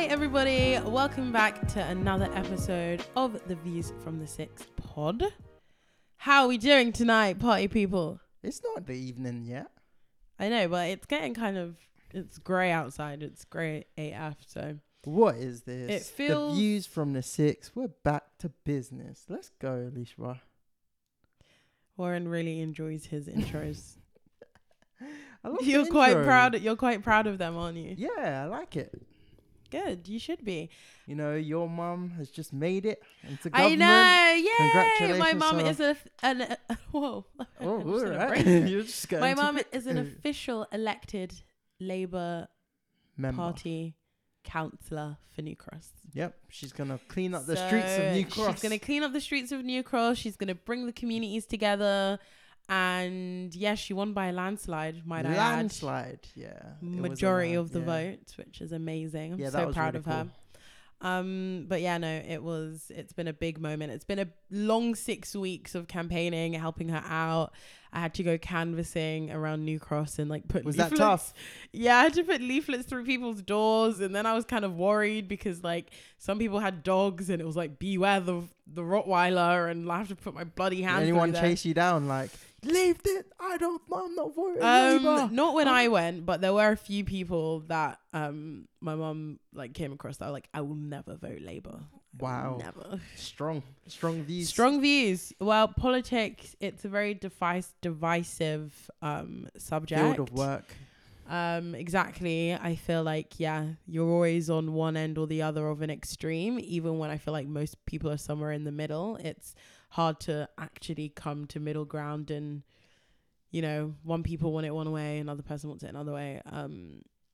Hi everybody, welcome back to another episode of the Views from the Six pod. How are we doing tonight, party people? It's not the evening yet. I know, but it's getting kind of, it's grey outside, it's grey AF, so. What is this? It feels... The Views from the Six, we're back to business. Let's go, Lishwa. Warren really enjoys his intros. You're quite proud of them, aren't you? Yeah, I like it. Good, you should be. You know, your mum has just made it into government. I know, yay! Congratulations, my mum is My mum is an official elected Labour Party councillor for New Cross. Yep, she's gonna clean up the streets of New Cross. She's gonna clean up the streets of New Cross. She's gonna bring the communities together. And yes, she won by a landslide, might I add. Majority of the vote, which is amazing. I'm so proud of her. But yeah, no, it's been a big moment. It's been a long 6 weeks of campaigning, helping her out. I had to go canvassing around New Cross and put leaflets. Was that tough? Yeah, I had to put leaflets through people's doors. And then I was kind of worried because some people had dogs and it was beware the Rottweiler, and I have to put my bloody hands. Did anyone chase you down leave it? I'm not voting Labour. Not when I went, but there were a few people that my mum came across that were I will never vote Labour. Wow. Never. Strong views. Strong views. Well, politics, it's a very divisive subject. Field of work. Exactly. I feel you're always on one end or the other of an extreme, even when I feel most people are somewhere in the middle. It's hard to actually come to middle ground and, one people want it one way, another person wants it another way.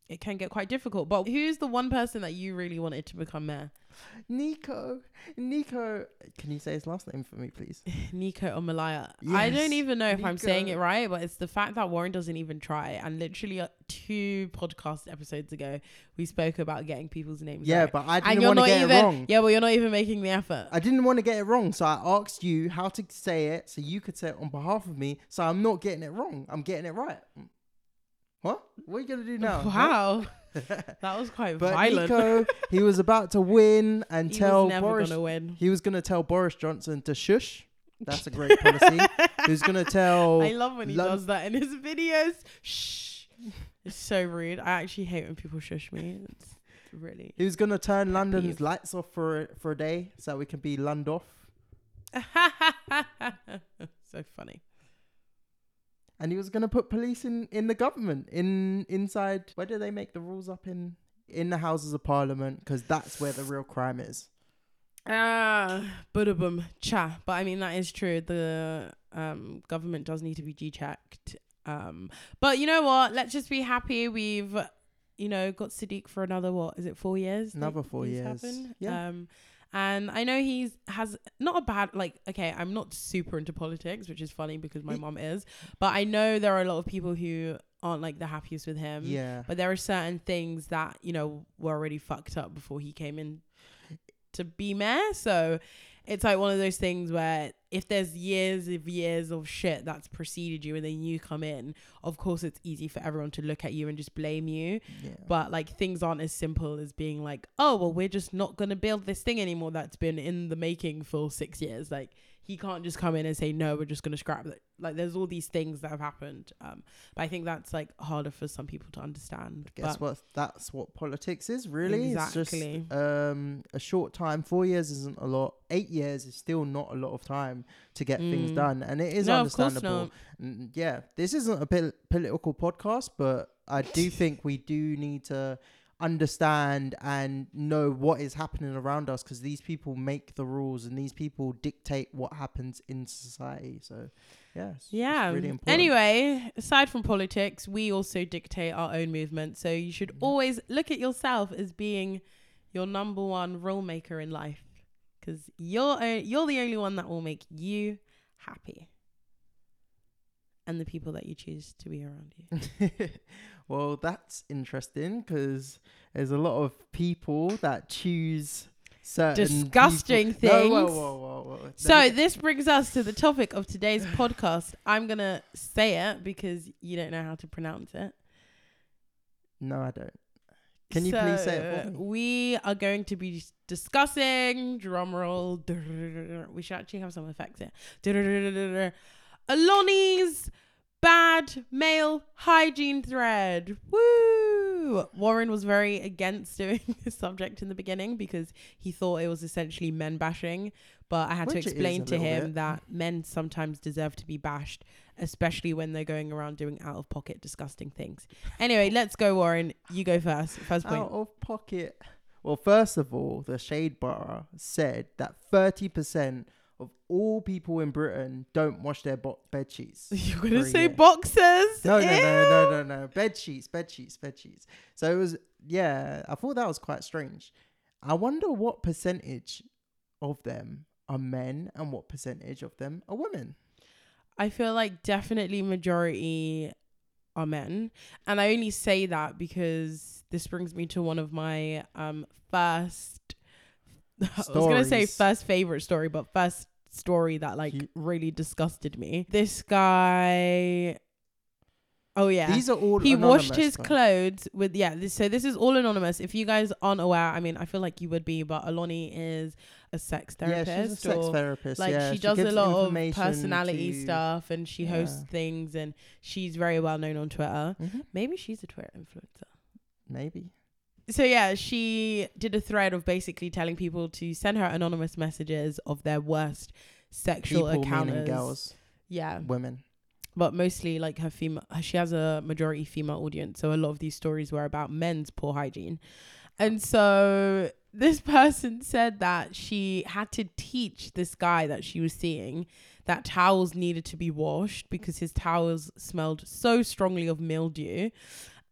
It can get quite difficult. But who's the one person that you really wanted to become mayor? Niko. Can you say his last name for me, please? Niko or Malaya. Yes. I don't even know if I'm saying it right, but it's the fact that Warren doesn't even try. And literally 2 podcast episodes ago, we spoke about getting people's names right. Yeah, but I didn't want to get it wrong. Yeah, but you're not even making the effort. I didn't want to get it wrong, so I asked you how to say it so you could say it on behalf of me. So I'm not getting it wrong. I'm getting it right. What? What are you going to do now? Wow. That was quite violent. Niko, he was about to win and he was going to tell Boris Johnson to shush. That's a great policy. He was going to tell... I love when he does that in his videos. Shh. It's so rude. I actually hate when people shush me. It's really... He was going to turn London's lights off for a day so that we can be London off. So funny. And he was going to put police in the government, inside... Where do they make the rules up in the Houses of Parliament? Because that's where the real crime is. Budabum cha. But I mean, that is true. The government does need to be G-checked. But you know what? Let's just be happy we've, got Sadiq for another, 4 years? Another 4 years. Yeah. And I know he has not a bad, I'm not super into politics, which is funny because my mom is. But I know there are a lot of people who aren't the happiest with him. Yeah. But there are certain things that, were already fucked up before he came in to be mayor. So it's one of those things where if there's years of shit that's preceded you and then you come in, of course it's easy for everyone to look at you and just blame you. Yeah. But things aren't as simple as being we're just not going to build this thing anymore that's been in the making for 6 years. He can't just come in and say, no, we're just going to scrap it. There's all these things that have happened. But I think that's harder for some people to understand. That's what politics is, really. Exactly. It's just, a short time. 4 years isn't a lot. 8 years is still not a lot of time to get things done. And it is understandable. Yeah, this isn't a political podcast, but I do think we do need to understand and know what is happening around us, because these people make the rules and these people dictate what happens in society. So it's really important. Anyway, aside from politics, we also dictate our own movement, so you should always look at yourself as being your number one rule maker in life, because you're the only one that will make you happy and the people that you choose to be around you. Well, that's interesting, because there's a lot of people that choose certain disgusting things. No, whoa. So this brings us to the topic of today's podcast. I'm going to say it because you don't know how to pronounce it. No, I don't. Can you please say it for me? We are going to be discussing, drumroll, we should actually have some effects here. Oloni's bad male hygiene thread. Woo! Warren was very against doing this subject in the beginning because he thought it was essentially men bashing. But I had to explain to him that men sometimes deserve to be bashed, especially when they're going around doing out-of-pocket disgusting things. Anyway, let's go, Warren. You go first. First point. Out-of-pocket. Well, first of all, the Shade Bar said that 30% of all people in Britain don't wash their bed sheets. You're going to say boxers? No. Bed sheets. So it was, yeah, I thought that was quite strange. I wonder what percentage of them are men and what percentage of them are women. I feel like definitely majority are men. And I only say that because this brings me to one of my first story that really disgusted me. This guy, oh yeah, these are all he washed his clothes with this is all anonymous. If you guys aren't aware, I mean, I feel like you would be, but Oloni is a sex therapist. Yeah, she's a sex therapist. She does a lot of personality stuff, and she hosts things, and she's very well known on Twitter. Mm-hmm. Maybe she's a Twitter influencer. Maybe. So yeah, she did a thread of basically telling people to send her anonymous messages of their worst sexual encounters. Girls, yeah, women, but mostly her female. She has a majority female audience, so a lot of these stories were about men's poor hygiene. And so this person said that she had to teach this guy that she was seeing that towels needed to be washed because his towels smelled so strongly of mildew,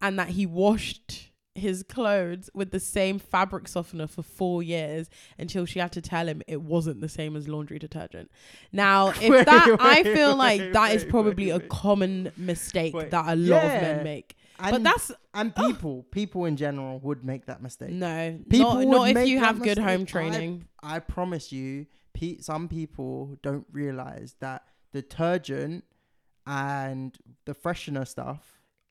and that he washed his clothes with the same fabric softener for 4 years until she had to tell him it wasn't the same as laundry detergent. Now, I feel like that is probably a common mistake that a lot of men make. People in general would make that mistake. No, not if you have good home training. I promise you, some people don't realize that detergent and the freshener stuff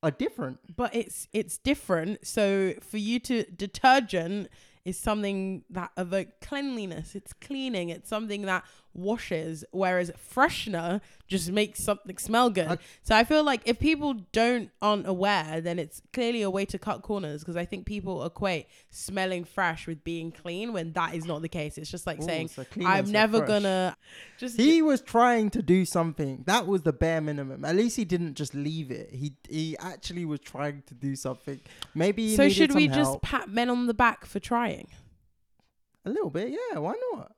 are different. But it's different. So for you to detergent is something that evokes cleanliness. It's cleaning. It's something that washes, whereas freshener just makes something smell good. So I feel like if people aren't aware, then it's clearly a way to cut corners, because I think people equate smelling fresh with being clean when that is not the case. It's just saying I'm never gonna just. He was trying to do something. That was the bare minimum. At least he didn't just leave it. He actually was trying to do something. Maybe so. Should we just pat men on the back for trying? A little bit, yeah. Why not?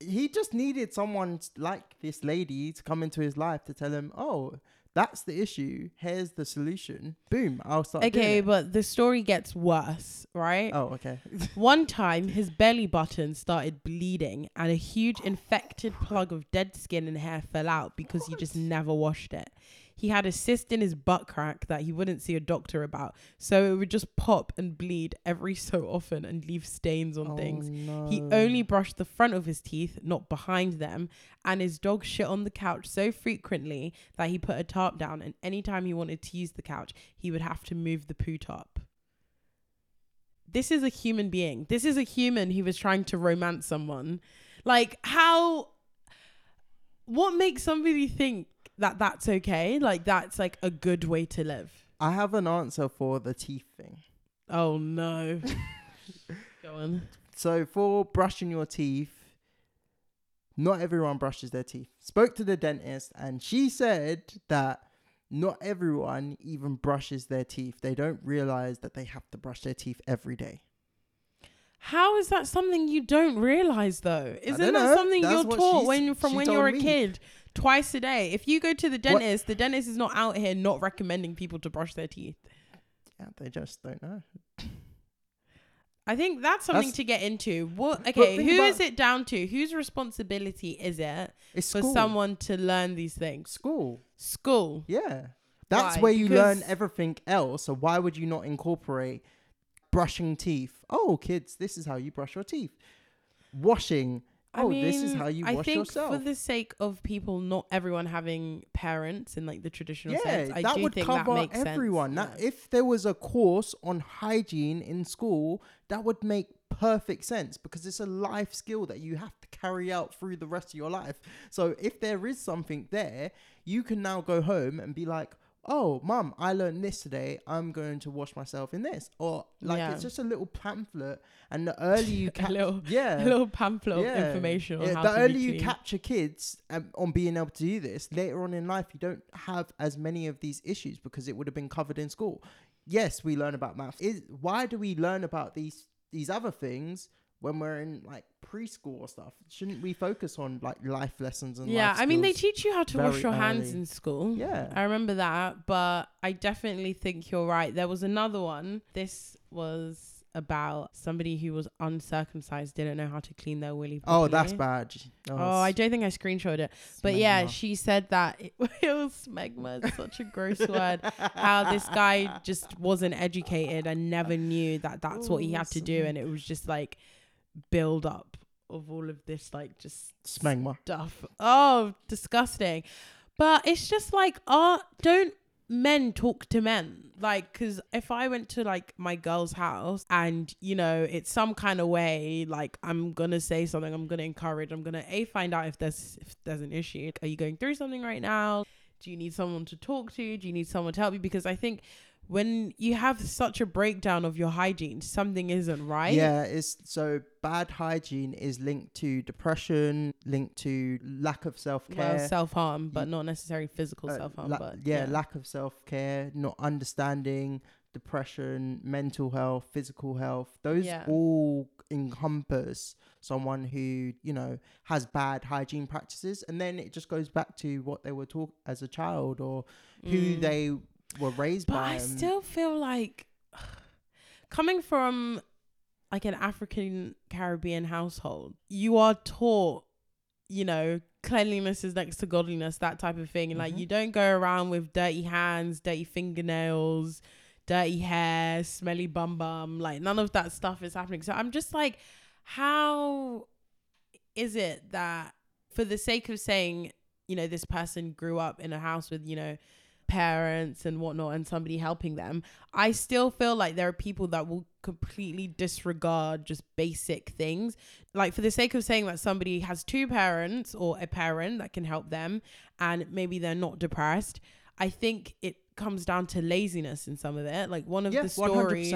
He just needed someone like this lady to come into his life to tell him, oh, that's the issue. Here's the solution. Boom. I'll start. Okay, but the story gets worse, right? Oh, okay. One time, his belly button started bleeding, and a huge infected plug of dead skin and hair fell out because he just never washed it. He had a cyst in his butt crack that he wouldn't see a doctor about. So it would just pop and bleed every so often and leave stains on things. No. He only brushed the front of his teeth, not behind them. And his dog shit on the couch so frequently that he put a tarp down. And anytime he wanted to use the couch, he would have to move the poo tarp. This is a human being. This is a human who was trying to romance someone. What makes somebody think that's okay? That's a good way to live. I have an answer for the teeth thing. Oh no. Go on. So for brushing your teeth, not everyone brushes their teeth. Spoke to the dentist, and she said that not everyone even brushes their teeth. They don't realize that they have to brush their teeth every day. How is that something you don't realize, though? Isn't that something you're taught when you're a kid? Twice a day. If you go to the dentist, the dentist is not out here not recommending people to brush their teeth. Yeah, they just don't know. I think that's something to get into. Who is it down to? Whose responsibility is it for someone to learn these things? School. Yeah. That's where you learn everything else. So why would you not incorporate brushing teeth? Oh, kids, this is how you brush your teeth. Washing I mean, this is how you wash yourself. I think for the sake of people, not everyone having parents in like the traditional sense, I do think that makes sense. That would cover everyone. Now, if there was a course on hygiene in school, that would make perfect sense because it's a life skill that you have to carry out through the rest of your life. So if there is something there, you can now go home and be like, oh, mum, I learned this today. I'm going to wash myself in this. Or like, it's just a little pamphlet. And the earlier you a little pamphlet of information on how to be clean. The earlier you capture kids on being able to do this, later on in life, you don't have as many of these issues because it would have been covered in school. Yes, we learn about maths. Why do we learn about these other things when we're in like preschool or stuff? Shouldn't we focus on like life lessons and life skills? I mean, they teach you how to wash your hands in school. I remember that, but I definitely think you're right. There was another one. This was about somebody who was uncircumcised, didn't know how to clean their willy properly. Oh, that's bad. Oh, I don't think I screenshotted it. But yeah, she said that it was smegma. It's such a gross word. How this guy just wasn't educated and never knew that that's what he had to do. And it was just like build up of all of this like just smegma stuff. Oh, disgusting. But it's just like, don't men talk to men? Like, because if I went to like my girl's house and, you know, it's some kind of way, like I'm gonna say something, I'm gonna encourage, I'm gonna find out if there's an issue. Are you going through something right now? Do you need someone to talk to? Do you need someone to help you? Because I think when you have such a breakdown of your hygiene, something isn't right. Yeah, it's so bad hygiene is linked to depression, linked to lack of self-care. Well, self-harm, but not necessarily physical self-harm. Lack of self-care, not understanding, depression, mental health, physical health. Those all encompass someone who, you know, has bad hygiene practices. And then it just goes back to what they were taught as a child or who they were raised by. But I still feel like coming from like an African Caribbean household, you are taught, you know, cleanliness is next to godliness, that type of thing. And like, you don't go around with dirty hands, dirty fingernails, dirty hair, smelly bum, like none of that stuff is happening. So I'm just like, how is it that for the sake of saying, you know, this person grew up in a house with, you know, parents and whatnot and somebody helping them, I still feel like there are people that will completely disregard just basic things. Like for the sake of saying that somebody has two parents or a parent that can help them and maybe they're not depressed, I think it comes down to laziness in some of it. Like one of the stories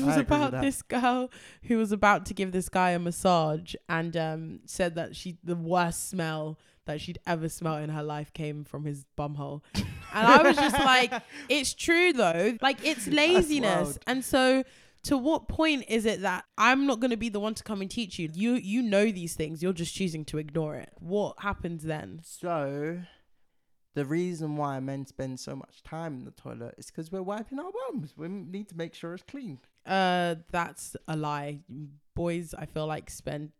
was about this girl who was about to give this guy a massage and said that the worst smell that she'd ever smelled in her life came from his bumhole. And I was just like, it's true though. Like, it's laziness. And so to what point is it that I'm not going to be the one to come and teach you? You know these things. You're just choosing to ignore it. What happens then? So the reason why men spend so much time in the toilet is because we're wiping our bums. We need to make sure it's clean. That's a lie. Boys, I feel like spend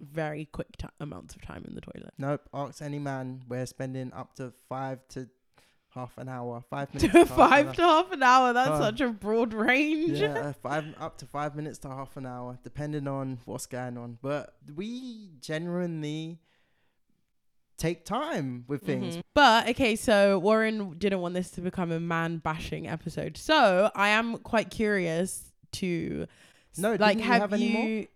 very quick amounts of time in the toilet. Nope. Ask any man, we're spending up to 5 to half an hour 5 minutes to 5 to half an hour. That's such a broad range. 5 up to 5 minutes to half an hour, depending on what's going on. But we genuinely take time with things. But okay, so Warren didn't want this to become a man bashing episode, so I am quite curious to have you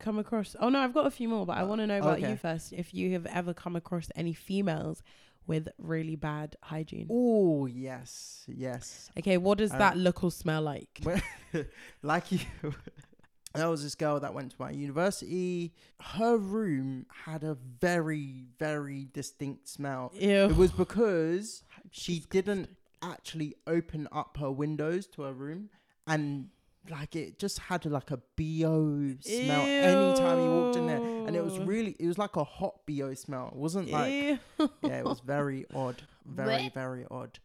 come across? Oh no, I've got a few more, but I want to know about you first, if you have ever come across any females with really bad hygiene. Oh yes. Okay, what does that look or smell like? Like you there was this girl that went to my university. Her room had a very, very distinct smell. Ew. It was because she didn't actually open up her windows to her room, and like it just had like a BO smell anytime you walked in there. And it was like a hot BO smell. It wasn't like it was very odd. Very, very odd.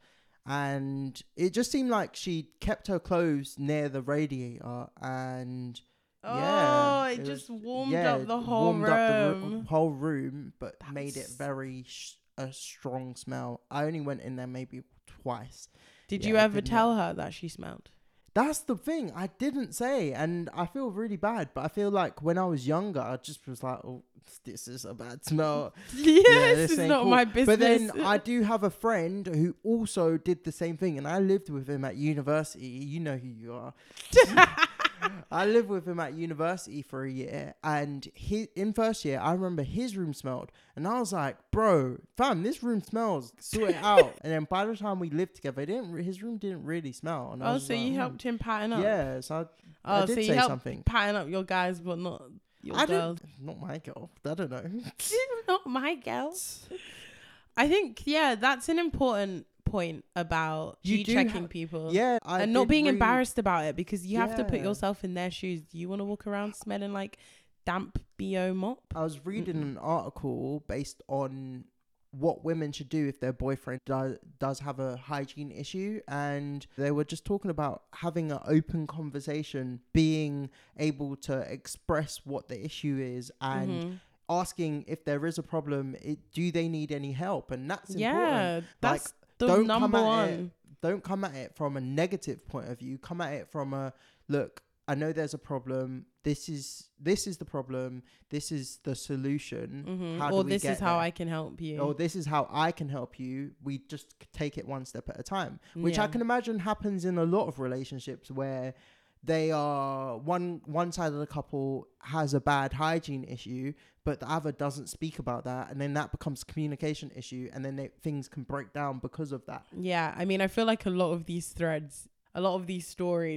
And it just seemed like she kept her clothes near the radiator, and it just warmed up the whole room, but that's made it very a strong smell. I only went in there maybe twice. Did you ever tell her that she smelled? That's the thing I didn't say, and I feel really bad, but I feel like when I was younger, I just was like, oh, this is a bad smell. Yes, yeah, this is not cool. My business. But then I do have a friend who also did the same thing, and I lived with him at university. You know who you are. I lived with him at university for a year, and in first year, I remember his room smelled, and I was like, bro, fam, this room smells, sort it out. And then by the time we lived together, his room didn't really smell. And I was so like, you helped him pattern up? Yeah, so I did so say something. Pattern up your guys, but not your girls. Not my girl. I don't know. Not my girl. I think, yeah, that's an important point about you checking people, yeah, and not being embarrassed about it, because you have to put yourself in their shoes. Do you want to walk around smelling like damp BO mop? I was reading an article based on what women should do if their boyfriend does have a hygiene issue, and they were just talking about having an open conversation, being able to express what the issue is, and asking if there is a problem, do they need any help? And that's important. That's like, don't come at it from a negative point of view. Come at it from a, look, I know there's a problem. This is the problem. This is the solution. Or this is how I can help you. Or this is how I can help you. We just take it one step at a time, which I can imagine happens in a lot of relationships where they are one side of the couple has a bad hygiene issue, but the other doesn't speak about that, and then that becomes a communication issue, and then things can break down because of that. Yeah, I mean, I feel like a lot of these stories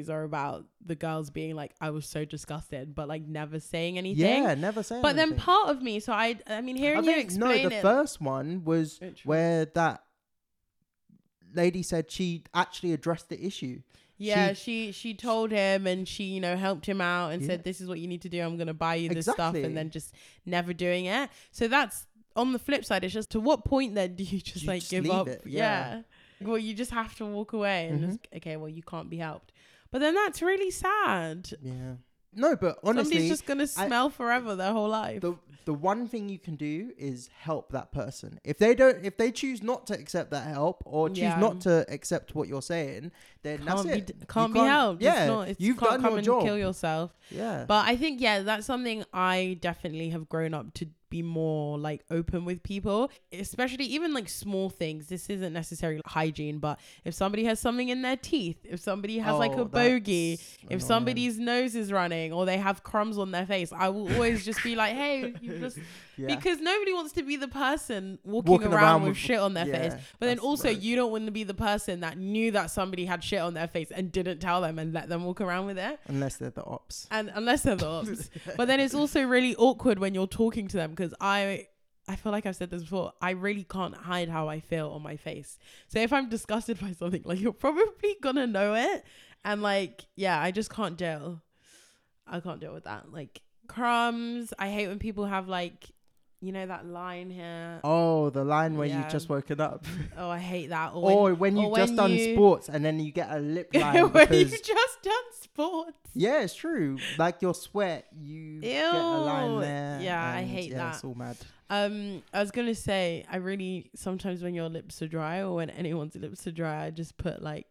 are about the girls being like, I was so disgusted, but like never saying anything. Yeah, never saying anything. But then part of me, so I mean, hearing you explain it. No, the first one was where that lady said she actually addressed the issue. Yeah, she told him, and she, you know, helped him out and said, this is what you need to do. I'm going to buy you this stuff, and then just never doing it. So that's on the flip side. It's just, to what point then do you just give up? Yeah. Well, you just have to walk away and just, okay, well, you can't be helped. But then that's really sad. Yeah. No, but honestly, somebody's just going to smell forever their whole life. The one thing you can do is help that person. If they choose not to accept that help, or choose not to accept what you're saying, then that's it. Can't be helped. Yeah. You can't come and kill yourself. Yeah. But I think, that's something I definitely have grown up to be more like open with people, especially even like small things. This isn't necessarily hygiene, but if somebody has something in their teeth, if somebody has like a bogey, if somebody's nose is running, or they have crumbs on their face, I will always just be like, hey, you just because nobody wants to be the person walking around with shit on their face, but then also you don't want to be the person that knew that somebody had shit on their face and didn't tell them and let them walk around with it, unless they're the ops. But then it's also really awkward when you're talking to them, because I feel like I've said this before, I really can't hide how I feel on my face. So if I'm disgusted by something, like, you're probably gonna know it, and like, I just can't deal. I can't deal with that. Like crumbs. I hate when people have like, you know, that line here. Oh, the line where you've just woken up. Oh, I hate that. Or when you've just done sports, and then you get a lip line. When you've just done sports. Yeah, it's true. Like your sweat, you get a line there. Yeah, I hate that. It's all mad. I was going to say, I really, sometimes when your lips are dry, or when anyone's lips are dry, I just put like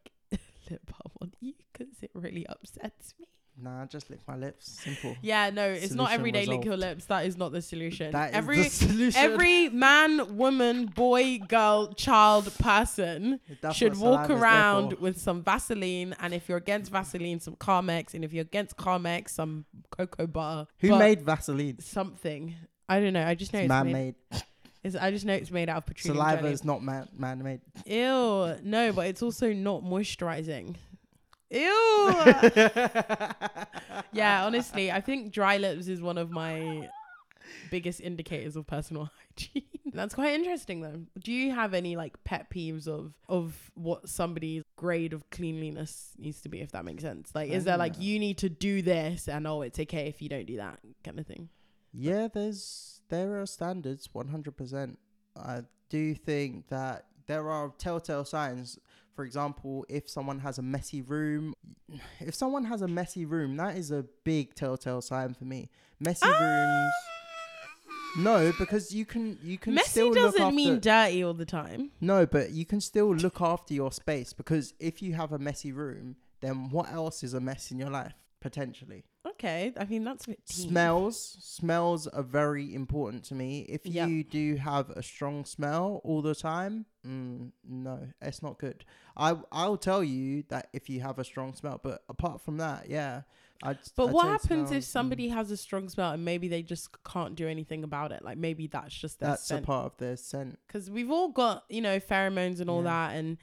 lip balm on you, because it really upsets me. Nah, just lick my lips. Simple. Yeah, no, it's solution not every day lick your lips. That is not the solution. That is the solution. Every man, woman, boy, girl, child, person should walk around with some Vaseline, and if you're against Vaseline, some Carmex, and if you're against Carmex, some cocoa butter. Who made Vaseline? Something. I don't know. I just know it's man-made. I just know it's made out of petroleum jelly. Saliva is not man-made. Ew. No, but it's also not moisturizing. Ew. Yeah, honestly, I think dry lips is one of my biggest indicators of personal hygiene. That's quite interesting though. Do you have any like pet peeves of what somebody's grade of cleanliness needs to be, if that makes sense? Like, is there like, you need to do this, and it's okay if you don't do that kind of thing? Yeah, there are standards, 100%. I do think that there are telltale signs. For example, if someone has a messy room, that is a big telltale sign for me. Messy rooms. No, because you can messy still doesn't look after, mean dirty all the time. No, but you can still look after your space, because if you have a messy room, then what else is a mess in your life, potentially? Okay, I mean, that's a bit deep. Smells are very important to me. If you do have a strong smell all the time, no, it's not good. I'll tell you that if you have a strong smell, but apart from that, yeah. But what happens if somebody has a strong smell and maybe they just can't do anything about it? Like, maybe that's just their scent. That's a part of their scent. Because we've all got, you know, pheromones and all that, and...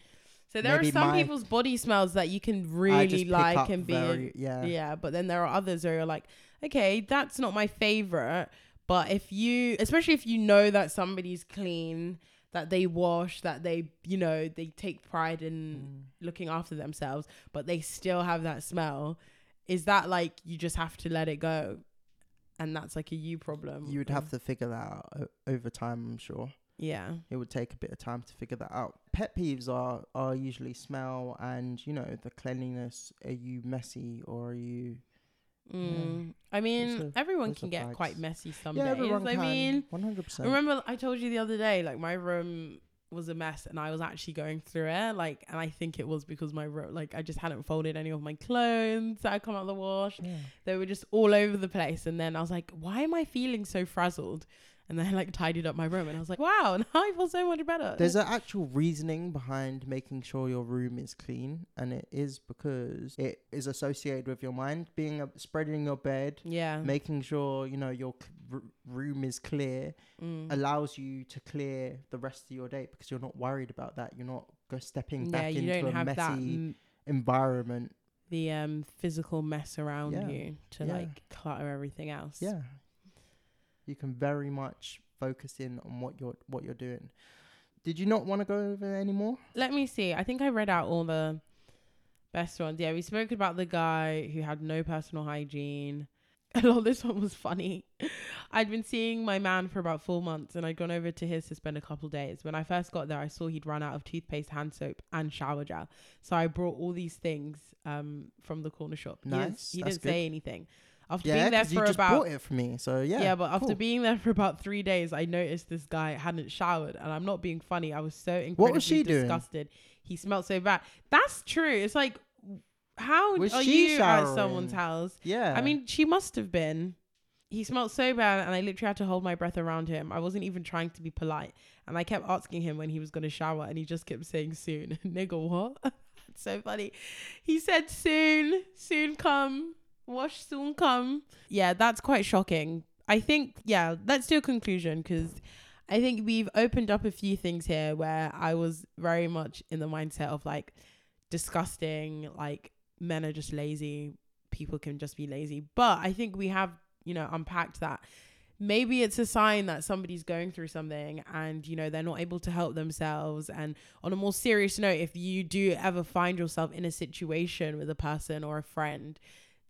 So there are some people's body smells that you can really like and be but then there are others where you're like, okay, that's not my favorite. But if you, especially if you know that somebody's clean, that they wash, that they, you know, they take pride in looking after themselves, but they still have that smell, is that like you just have to let it go? And that's like a you problem. You would have to figure that out over time, I'm sure. Yeah, it would take a bit of time to figure that out. Pet peeves are usually smell and, you know, the cleanliness. Are you messy or are you? I mean, everyone can get quite messy some days. Everyone can. I mean, 100%. Remember, I told you the other day, like, my room was a mess, and I was actually going through it, like, and I think it was because my room, like, I just hadn't folded any of my clothes that had come out of the wash. Yeah. They were just all over the place, and then I was like, why am I feeling so frazzled? And then I, like, tidied up my room and I was like, wow, now I feel so much better. There's an actual reasoning behind making sure your room is clean. And it is because it is associated with your mind, being up, spreading your bed. Yeah. Making sure, you know, your room is clear allows you to clear the rest of your day because you're not worried about that. You're not stepping back into a messy environment. The physical mess around you to, like, clutter everything else. Yeah. You can very much focus in on what you're doing. Did you not want to go over any more? Let me see. I think I read out all the best ones. Yeah, we spoke about the guy who had no personal hygiene. Oh, this one was funny. I'd been seeing my man for about 4 months and I'd gone over to his to spend a couple days. When I first got there, I saw he'd run out of toothpaste, hand soap and shower gel. So I brought all these things from the corner shop. Nice. He didn't say anything. After being there for about, bought it for me, so but after being there for about 3 days, I noticed this guy hadn't showered, and I'm not being funny. I was so incredibly disgusted. He smelled so bad. That's true. It's like, how are you at someone's house? Yeah, I mean, she must have been. He smelled so bad, and I literally had to hold my breath around him. I wasn't even trying to be polite, and I kept asking him when he was going to shower, and he just kept saying soon. Nigga, what? That's so funny. He said soon come. Wash soon come. Yeah, that's quite shocking. I think, let's do a conclusion because I think we've opened up a few things here where I was very much in the mindset of like disgusting, like men are just lazy, people can just be lazy. But I think we have, you know, unpacked that. Maybe it's a sign that somebody's going through something and, you know, they're not able to help themselves. And on a more serious note, if you do ever find yourself in a situation with a person or a friend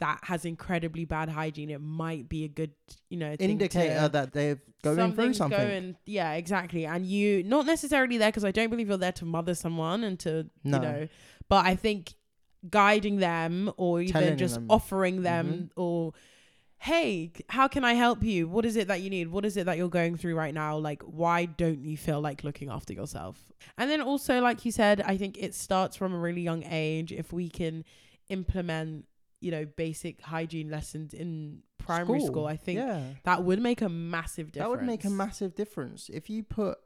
that has incredibly bad hygiene, it might be a good, you know, indicator that they're going through something. Yeah, exactly. And you not necessarily there because I don't believe you're there to mother someone and to, you know, but I think guiding them or even telling just them. Offering them or, hey, how can I help you? What is it that you need? What is it that you're going through right now? Like, why don't you feel like looking after yourself? And then also, like you said, I think it starts from a really young age. If we can implement, you know, basic hygiene lessons in primary school, I think that would make a massive difference. If you put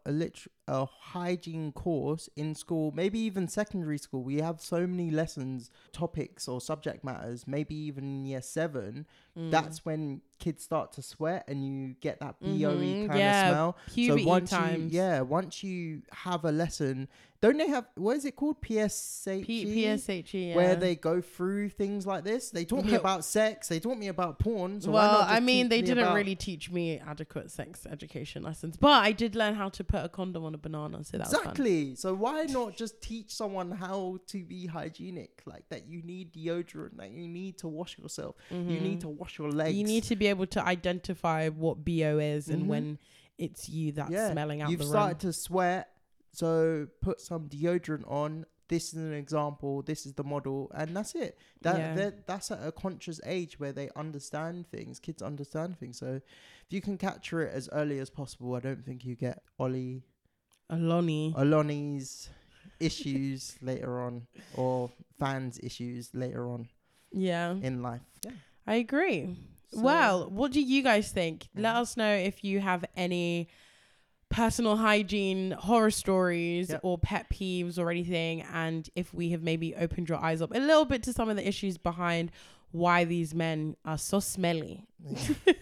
a hygiene course in school, maybe even secondary school, we have so many lessons, topics or subject matters, maybe even in year 7, that's when kids start to sweat and you get that BOE kind of smell. Puberty times. Once you have a lesson, don't they have, what is it called? PSHE? PSHE, yeah. Where they go through things like this. They taught me about sex. They taught me about porn. So well, I mean, they didn't really teach me adequate sex education lessons. But I did learn how to put a condom on a banana, so that was fun. So why not just teach someone how to be hygienic? Like, that you need deodorant, that you need to wash yourself. You need to wash your legs. You need to be able to identify what BO is and when it's you that's smelling out the room. You've started to sweat. So put some deodorant on. This is an example. This is the model. And that's it. That's at a conscious age where they understand things. Kids understand things. So if you can capture it as early as possible, I don't think you get Oloni's issues later on, or fans' issues later on. Yeah. In life. Yeah. I agree. So, well, what do you guys think? Let us know if you have any personal hygiene horror stories or pet peeves or anything, and if we have maybe opened your eyes up a little bit to some of the issues behind why these men are so smelly.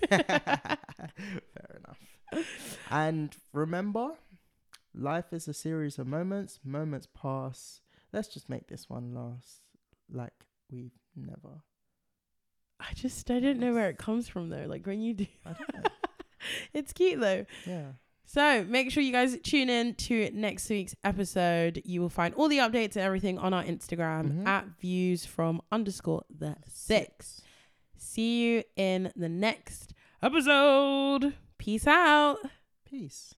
Fair enough. And remember, life is a series of moments. Moments pass. Let's just make this one last like we've never. I don't know where it comes from though. Like when you do. I don't know. It's cute though. Yeah. So make sure you guys tune in to next week's episode. You will find all the updates and everything on our Instagram at viewsfrom_the6. See you in the next episode. Peace out. Peace.